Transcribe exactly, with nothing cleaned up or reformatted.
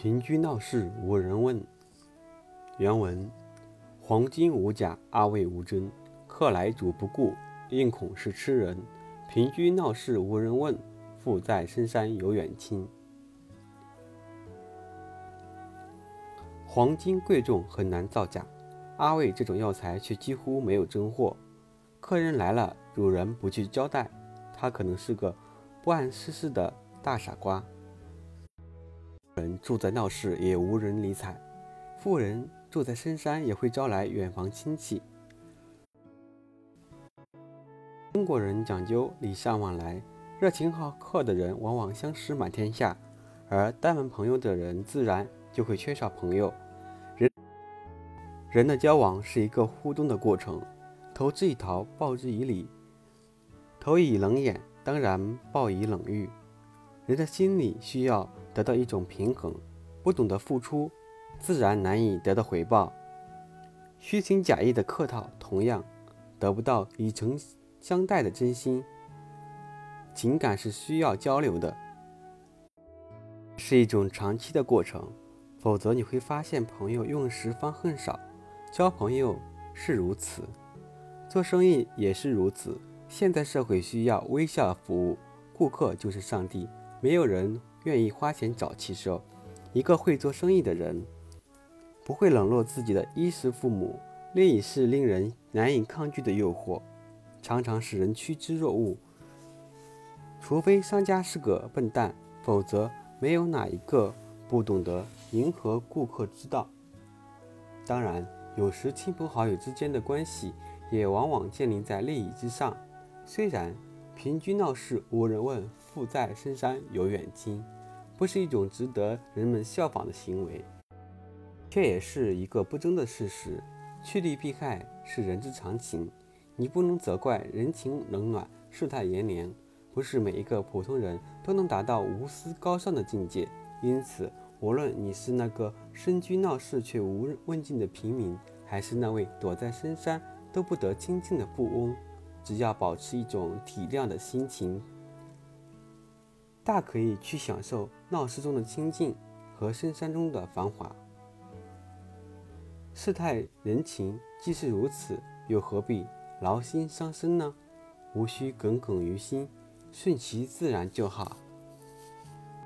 平居闹市无人问。原文：黄金无假，阿魏无真。客来主不顾，应恐是痴人。平居闹市无人问，富在深山有远亲。黄金贵重很难造假，阿魏这种药材却几乎没有真货。客人来了，主人不去交代，他可能是个不谙世事的大傻瓜。人住在闹市也无人理睬，富人住在深山也会招来远房亲戚。中国人讲究礼尚往来，热情好客的人往往相识满天下，而单门朋友的人自然就会缺少朋友。人人的交往是一个互动的过程，投之以桃，报之以李，投以冷眼，当然报以冷遇。人的心理需要得到一种平衡，不懂得付出，自然难以得到回报。虚情假意的客套同样得不到以诚相待的真心。情感是需要交流的，是一种长期的过程，否则你会发现朋友用时方恨少。交朋友是如此，做生意也是如此。现代社会需要微笑服务，顾客就是上帝，没有人愿意花钱找气受。一个会做生意的人，不会冷落自己的衣食父母，另一是令人难以抗拒的诱惑，常常使人趋之若鹜。除非商家是个笨蛋，否则没有哪一个不懂得迎合顾客之道。当然，有时亲朋好友之间的关系也往往建立在利益之上。虽然平居闹市无人问，富在深山有远亲，不是一种值得人们效仿的行为，却也是一个不争的事实。趋利避害是人之常情，你不能责怪人情冷暖，世态炎凉。不是每一个普通人都能达到无私高尚的境界，因此无论你是那个身居闹市却无问津的平民，还是那位躲在深山都不得清静的富翁，只要保持一种体谅的心情，大可以去享受闹市中的清静和深山中的繁华。世态人情既是如此，又何必劳心伤身呢？无需耿耿于心，顺其自然就好。